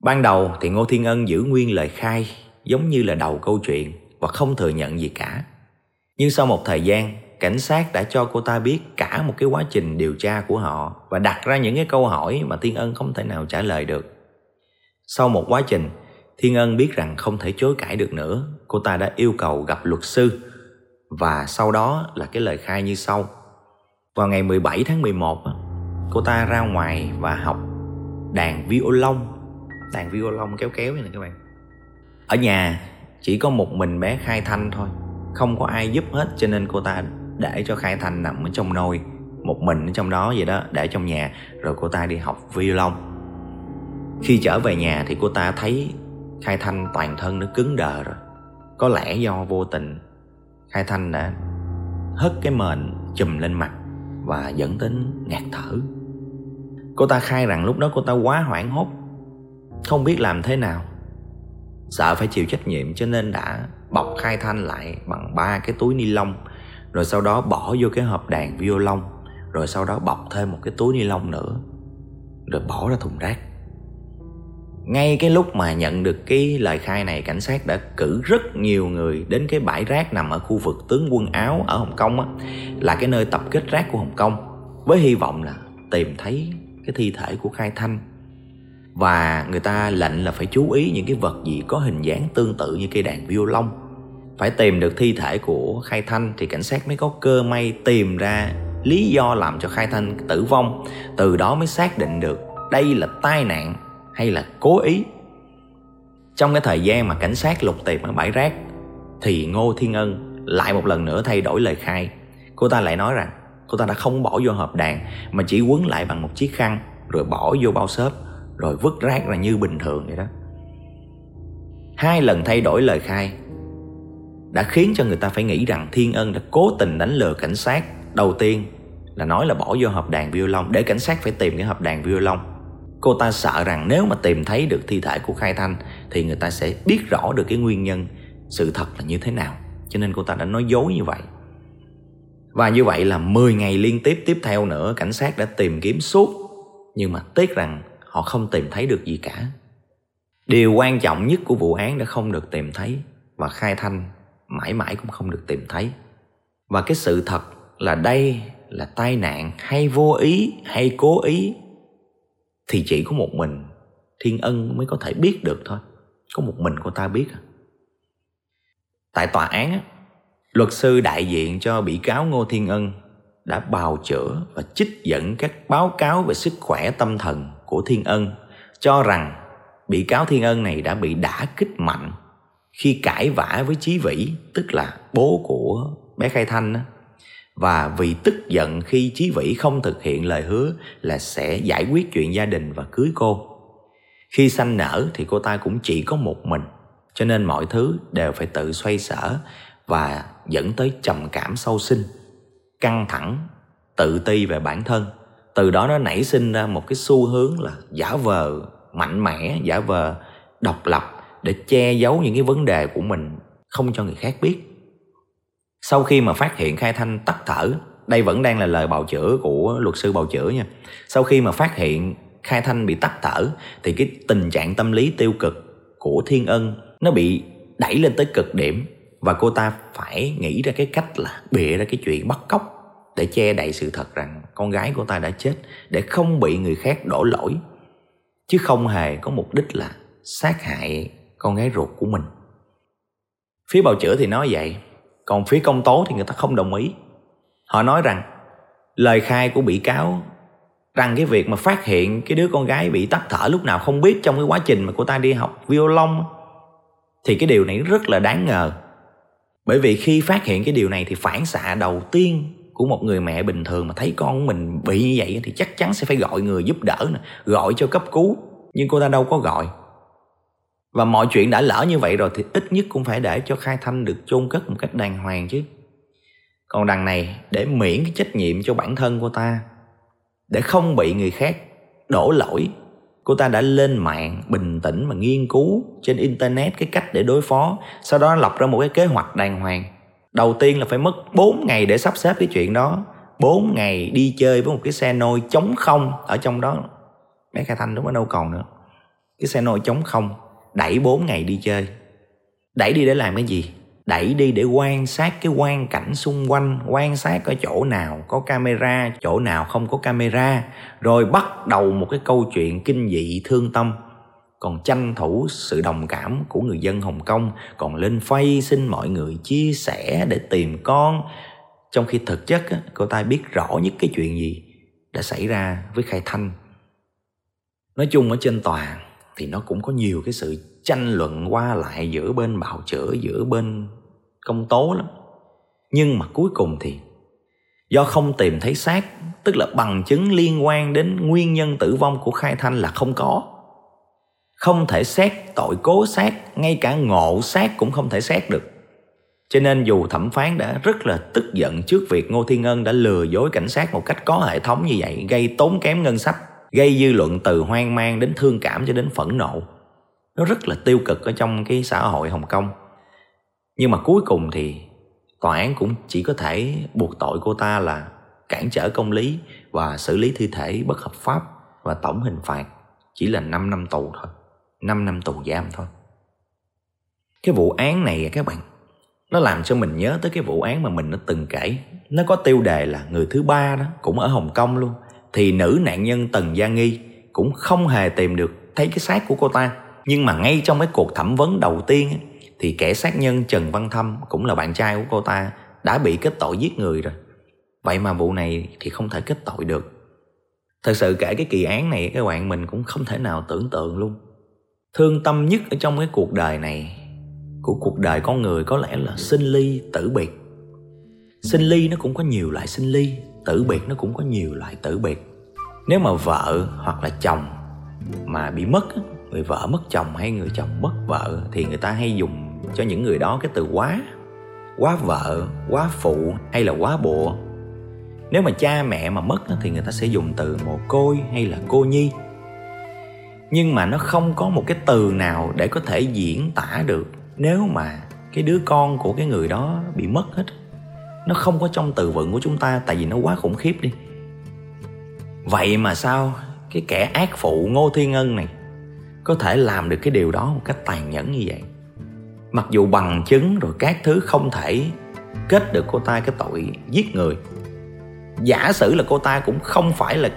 Ban đầu thì Ngô Thiên Ân giữ nguyên lời khai giống như là đầu câu chuyện và không thừa nhận gì cả. Nhưng sau một thời gian, cảnh sát đã cho cô ta biết cả một cái quá trình điều tra của họ và đặt ra những cái câu hỏi mà Thiên Ân không thể nào trả lời được. Sau một quá trình, Thiên Ân biết rằng không thể chối cãi được nữa, cô ta đã yêu cầu gặp luật sư và sau đó là cái lời khai như sau. Vào ngày mười bảy tháng mười một, cô ta ra ngoài và học đàn violon, đàn violon kéo kéo như này các bạn. Ở nhà chỉ có một mình bé Khai Thanh thôi, không có ai giúp hết cho nên cô ta để cho Khai Thanh nằm ở trong nồi, một mình ở trong đó vậy đó, để trong nhà rồi cô ta đi học violon. Khi trở về nhà thì cô ta thấy Khai Thanh toàn thân nó cứng đờ rồi. Có lẽ do vô tình Khai Thanh đã hất cái mền chùm lên mặt và dẫn đến ngạt thở. Cô ta khai rằng lúc đó cô ta quá hoảng hốt, không biết làm thế nào, sợ phải chịu trách nhiệm cho nên đã bọc Khai Thanh lại bằng ba cái túi ni lông, rồi sau đó bỏ vô cái hộp đàn violon, rồi sau đó bọc thêm một cái túi ni lông nữa, rồi bỏ ra thùng rác. Ngay cái lúc mà nhận được cái lời khai này, cảnh sát đã cử rất nhiều người đến cái bãi rác nằm ở khu vực Tướng Quân Áo ở Hồng Kông á, là cái nơi tập kết rác của Hồng Kông, với hy vọng là tìm thấy cái thi thể của Khai Thanh. Và người ta lệnh là phải chú ý những cái vật gì có hình dáng tương tự như cây đàn violon. Phải tìm được thi thể của Khai Thanh thì cảnh sát mới có cơ may tìm ra lý do làm cho Khai Thanh tử vong, từ đó mới xác định được đây là tai nạn hay là cố ý. Trong cái thời gian mà cảnh sát lục tìm ở bãi rác thì Ngô Thiên Ân lại một lần nữa thay đổi lời khai. Cô ta lại nói rằng cô ta đã không bỏ vô hộp đàn mà chỉ quấn lại bằng một chiếc khăn rồi bỏ vô bao xốp rồi vứt rác ra như bình thường vậy đó. Hai lần thay đổi lời khai đã khiến cho người ta phải nghĩ rằng Thiên Ân đã cố tình đánh lừa cảnh sát. Đầu tiên là nói là bỏ vô hộp đàn violon để cảnh sát phải tìm cái hộp đàn violon. Cô ta sợ rằng nếu mà tìm thấy được thi thể của Khai Thanh thì người ta sẽ biết rõ được cái nguyên nhân sự thật là như thế nào, cho nên cô ta đã nói dối như vậy. Và như vậy là mười ngày liên tiếp tiếp theo nữa, cảnh sát đã tìm kiếm suốt, nhưng mà tiếc rằng họ không tìm thấy được gì cả. Điều quan trọng nhất của vụ án đã không được tìm thấy, và Khai Thanh mãi mãi cũng không được tìm thấy. Và cái sự thật là đây là tai nạn hay vô ý hay cố ý thì chỉ có một mình Thiên Ân mới có thể biết được thôi. Có một mình cô ta biết. Tại tòa án, luật sư đại diện cho bị cáo Ngô Thiên Ân đã bào chữa và trích dẫn các báo cáo về sức khỏe tâm thần của Thiên Ân, cho rằng bị cáo Thiên Ân này đã bị đả kích mạnh khi cãi vã với Chí Vĩ, tức là bố của bé Khai Thanh, và vì tức giận khi Chí Vĩ không thực hiện lời hứa là sẽ giải quyết chuyện gia đình và cưới cô. Khi sanh nở thì cô ta cũng chỉ có một mình, cho nên mọi thứ đều phải tự xoay sở và dẫn tới trầm cảm sau sinh, căng thẳng, tự ti về bản thân. Từ đó nó nảy sinh ra một cái xu hướng là giả vờ mạnh mẽ, giả vờ độc lập để che giấu những cái vấn đề của mình, không cho người khác biết. Sau khi mà phát hiện Khai Thanh tắt thở, đây vẫn đang là lời bào chữa của luật sư bào chữa nha. Sau khi mà phát hiện Khai Thanh bị tắt thở thì cái tình trạng tâm lý tiêu cực của Thiên Ân nó bị đẩy lên tới cực điểm, và cô ta phải nghĩ ra cái cách là bịa ra cái chuyện bắt cóc để che đậy sự thật rằng con gái của ta đã chết, để không bị người khác đổ lỗi, chứ không hề có mục đích là sát hại con gái ruột của mình. Phía bào chữa thì nói vậy, còn phía công tố thì người ta không đồng ý. Họ nói rằng lời khai của bị cáo rằng cái việc mà phát hiện cái đứa con gái bị tắc thở lúc nào không biết trong cái quá trình mà cô ta đi học violon thì cái điều này rất là đáng ngờ. Bởi vì khi phát hiện cái điều này thì phản xạ đầu tiên của một người mẹ bình thường mà thấy con của mình bị như vậy thì chắc chắn sẽ phải gọi người giúp đỡ, gọi cho cấp cứu, nhưng cô ta đâu có gọi. Và mọi chuyện đã lỡ như vậy rồi thì ít nhất cũng phải để cho Khai Thanh được chôn cất một cách đàng hoàng chứ. Còn đằng này để miễn cái trách nhiệm cho bản thân cô ta, để không bị người khác đổ lỗi, Cô ta đã lên mạng bình tĩnh mà nghiên cứu trên internet cái cách để đối phó, sau đó lập ra một cái kế hoạch đàng hoàng. Đầu tiên là phải mất bốn ngày để sắp xếp cái chuyện đó, bốn ngày đi chơi với một cái xe nôi trống không ở trong đó. Bé Khai Thanh lúc đó đâu còn nữa. Cái xe nôi trống không, đẩy bốn ngày đi chơi. Đẩy đi để làm cái gì? Đẩy đi để quan sát cái quang cảnh xung quanh, quan sát ở chỗ nào có camera, chỗ nào không có camera, rồi bắt đầu một cái câu chuyện kinh dị thương tâm. Còn tranh thủ sự đồng cảm của người dân Hồng Kông, còn lên Facebook xin mọi người chia sẻ để tìm con. Trong khi thực chất cô ta biết rõ nhất cái chuyện gì đã xảy ra với Khai Thanh. Nói chung ở trên tòa thì nó cũng có nhiều cái sự tranh luận qua lại giữa bên bào chữa, giữa bên công tố lắm. Nhưng mà cuối cùng thì do không tìm thấy xác, tức là bằng chứng liên quan đến nguyên nhân tử vong của Khai Thanh là không có. Không thể xét tội cố sát, ngay cả ngộ sát cũng không thể xét được. Cho nên dù thẩm phán đã rất là tức giận trước việc Ngô Thiên Ân đã lừa dối cảnh sát một cách có hệ thống như vậy, gây tốn kém ngân sách, gây dư luận từ hoang mang đến thương cảm cho đến phẫn nộ. Nó rất là tiêu cực ở trong cái xã hội Hồng Kông. Nhưng mà cuối cùng thì tòa án cũng chỉ có thể buộc tội cô ta là cản trở công lý và xử lý thi thể bất hợp pháp, và tổng hình phạt chỉ là năm năm tù thôi, năm năm tù giam thôi. Cái vụ án này các bạn, nó làm cho mình nhớ tới cái vụ án mà mình đã từng kể. Nó có tiêu đề là người thứ ba đó, cũng ở Hồng Kông luôn. Thì nữ nạn nhân Tần Gia Nghi cũng không hề tìm được thấy cái xác của cô ta. Nhưng mà ngay trong cái cuộc thẩm vấn đầu tiên thì kẻ sát nhân Trần Văn Thâm, cũng là bạn trai của cô ta, đã bị kết tội giết người rồi. Vậy mà vụ này thì không thể kết tội được. Thật sự kể cái kỳ án này các bạn, mình cũng không thể nào tưởng tượng luôn. Thương tâm nhất ở trong cái cuộc đời này, của cuộc đời con người, có lẽ là sinh ly tử biệt. Sinh ly nó cũng có nhiều loại sinh ly, tử biệt nó cũng có nhiều loại tử biệt. Nếu mà vợ hoặc là chồng mà bị mất, người vợ mất chồng hay người chồng mất vợ, thì người ta hay dùng cho những người đó cái từ quá. Quá vợ, quá phụ hay là quá bụa. Nếu mà cha mẹ mà mất thì người ta sẽ dùng từ mồ côi hay là cô nhi. Nhưng mà nó không có một cái từ nào để có thể diễn tả được nếu mà cái đứa con của cái người đó bị mất hết. Nó không có trong từ vựng của chúng ta, tại vì nó quá khủng khiếp đi. Vậy mà sao cái kẻ ác phụ Ngô Thiên Ân này có thể làm được cái điều đó một cách tàn nhẫn như vậy? Mặc dù bằng chứng rồi các thứ không thể kết được cô ta cái tội giết người. Giả sử là cô ta cũng không phải là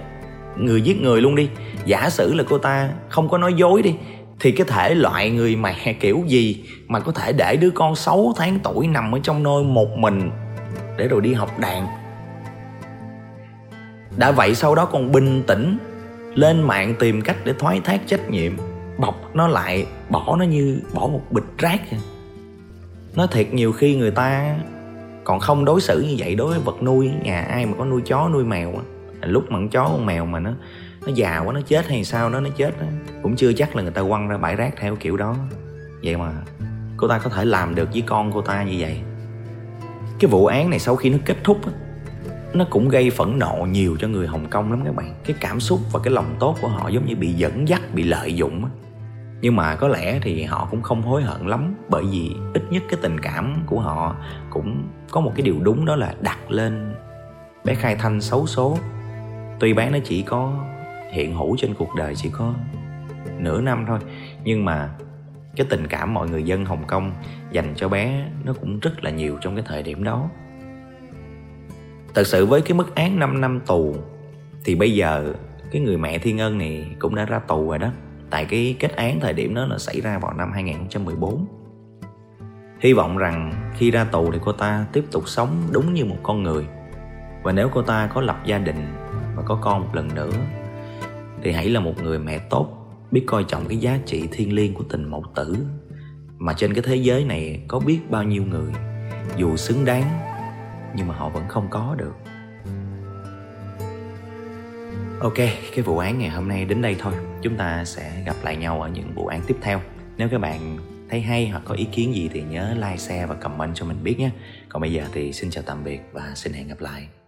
người giết người luôn đi, giả sử là cô ta không có nói dối đi, thì cái thể loại người mẹ kiểu gì mà có thể để đứa con sáu tháng tuổi nằm ở trong nôi một mình để rồi đi học đàn? Đã vậy sau đó còn bình tĩnh lên mạng tìm cách để thoái thác trách nhiệm, bọc nó lại, bỏ nó như bỏ một bịch rác. Nói thiệt, nhiều khi người ta còn không đối xử như vậy đối với vật nuôi. Nhà ai mà có nuôi chó nuôi mèo, lúc mà con chó con mèo mà nó nó già quá, nó chết hay sao đó, nó chết cũng chưa chắc là người ta quăng ra bãi rác theo kiểu đó. Vậy mà cô ta có thể làm được với con cô ta như vậy. Cái vụ án này sau khi nó kết thúc, nó cũng gây phẫn nộ nhiều cho người Hồng Kông lắm các bạn. Cái cảm xúc và cái lòng tốt của họ giống như bị dẫn dắt, bị lợi dụng. Nhưng mà có lẽ thì họ cũng không hối hận lắm, bởi vì ít nhất cái tình cảm của họ cũng có một cái điều đúng, đó là đặt lên bé Khai Thanh xấu số. Tuy bé nó chỉ có hiện hữu trên cuộc đời chỉ có nửa năm thôi, nhưng mà cái tình cảm mọi người dân Hồng Kông dành cho bé nó cũng rất là nhiều trong cái thời điểm đó. Thật sự với cái mức án năm năm tù thì bây giờ cái người mẹ Thiên Ân này cũng đã ra tù rồi đó. Tại cái kết án thời điểm đó là xảy ra vào năm hai không một bốn. Hy vọng rằng khi ra tù thì cô ta tiếp tục sống đúng như một con người. Và nếu cô ta có lập gia đình và có con một lần nữa thì hãy là một người mẹ tốt, biết coi trọng cái giá trị thiêng liêng của tình mẫu tử. Mà trên cái thế giới này có biết bao nhiêu người dù xứng đáng nhưng mà họ vẫn không có được. Ok, cái vụ án ngày hôm nay đến đây thôi. Chúng ta sẽ gặp lại nhau ở những vụ án tiếp theo. Nếu các bạn thấy hay hoặc có ý kiến gì thì nhớ like, share và comment cho mình biết nhé. Còn bây giờ thì xin chào tạm biệt và xin hẹn gặp lại.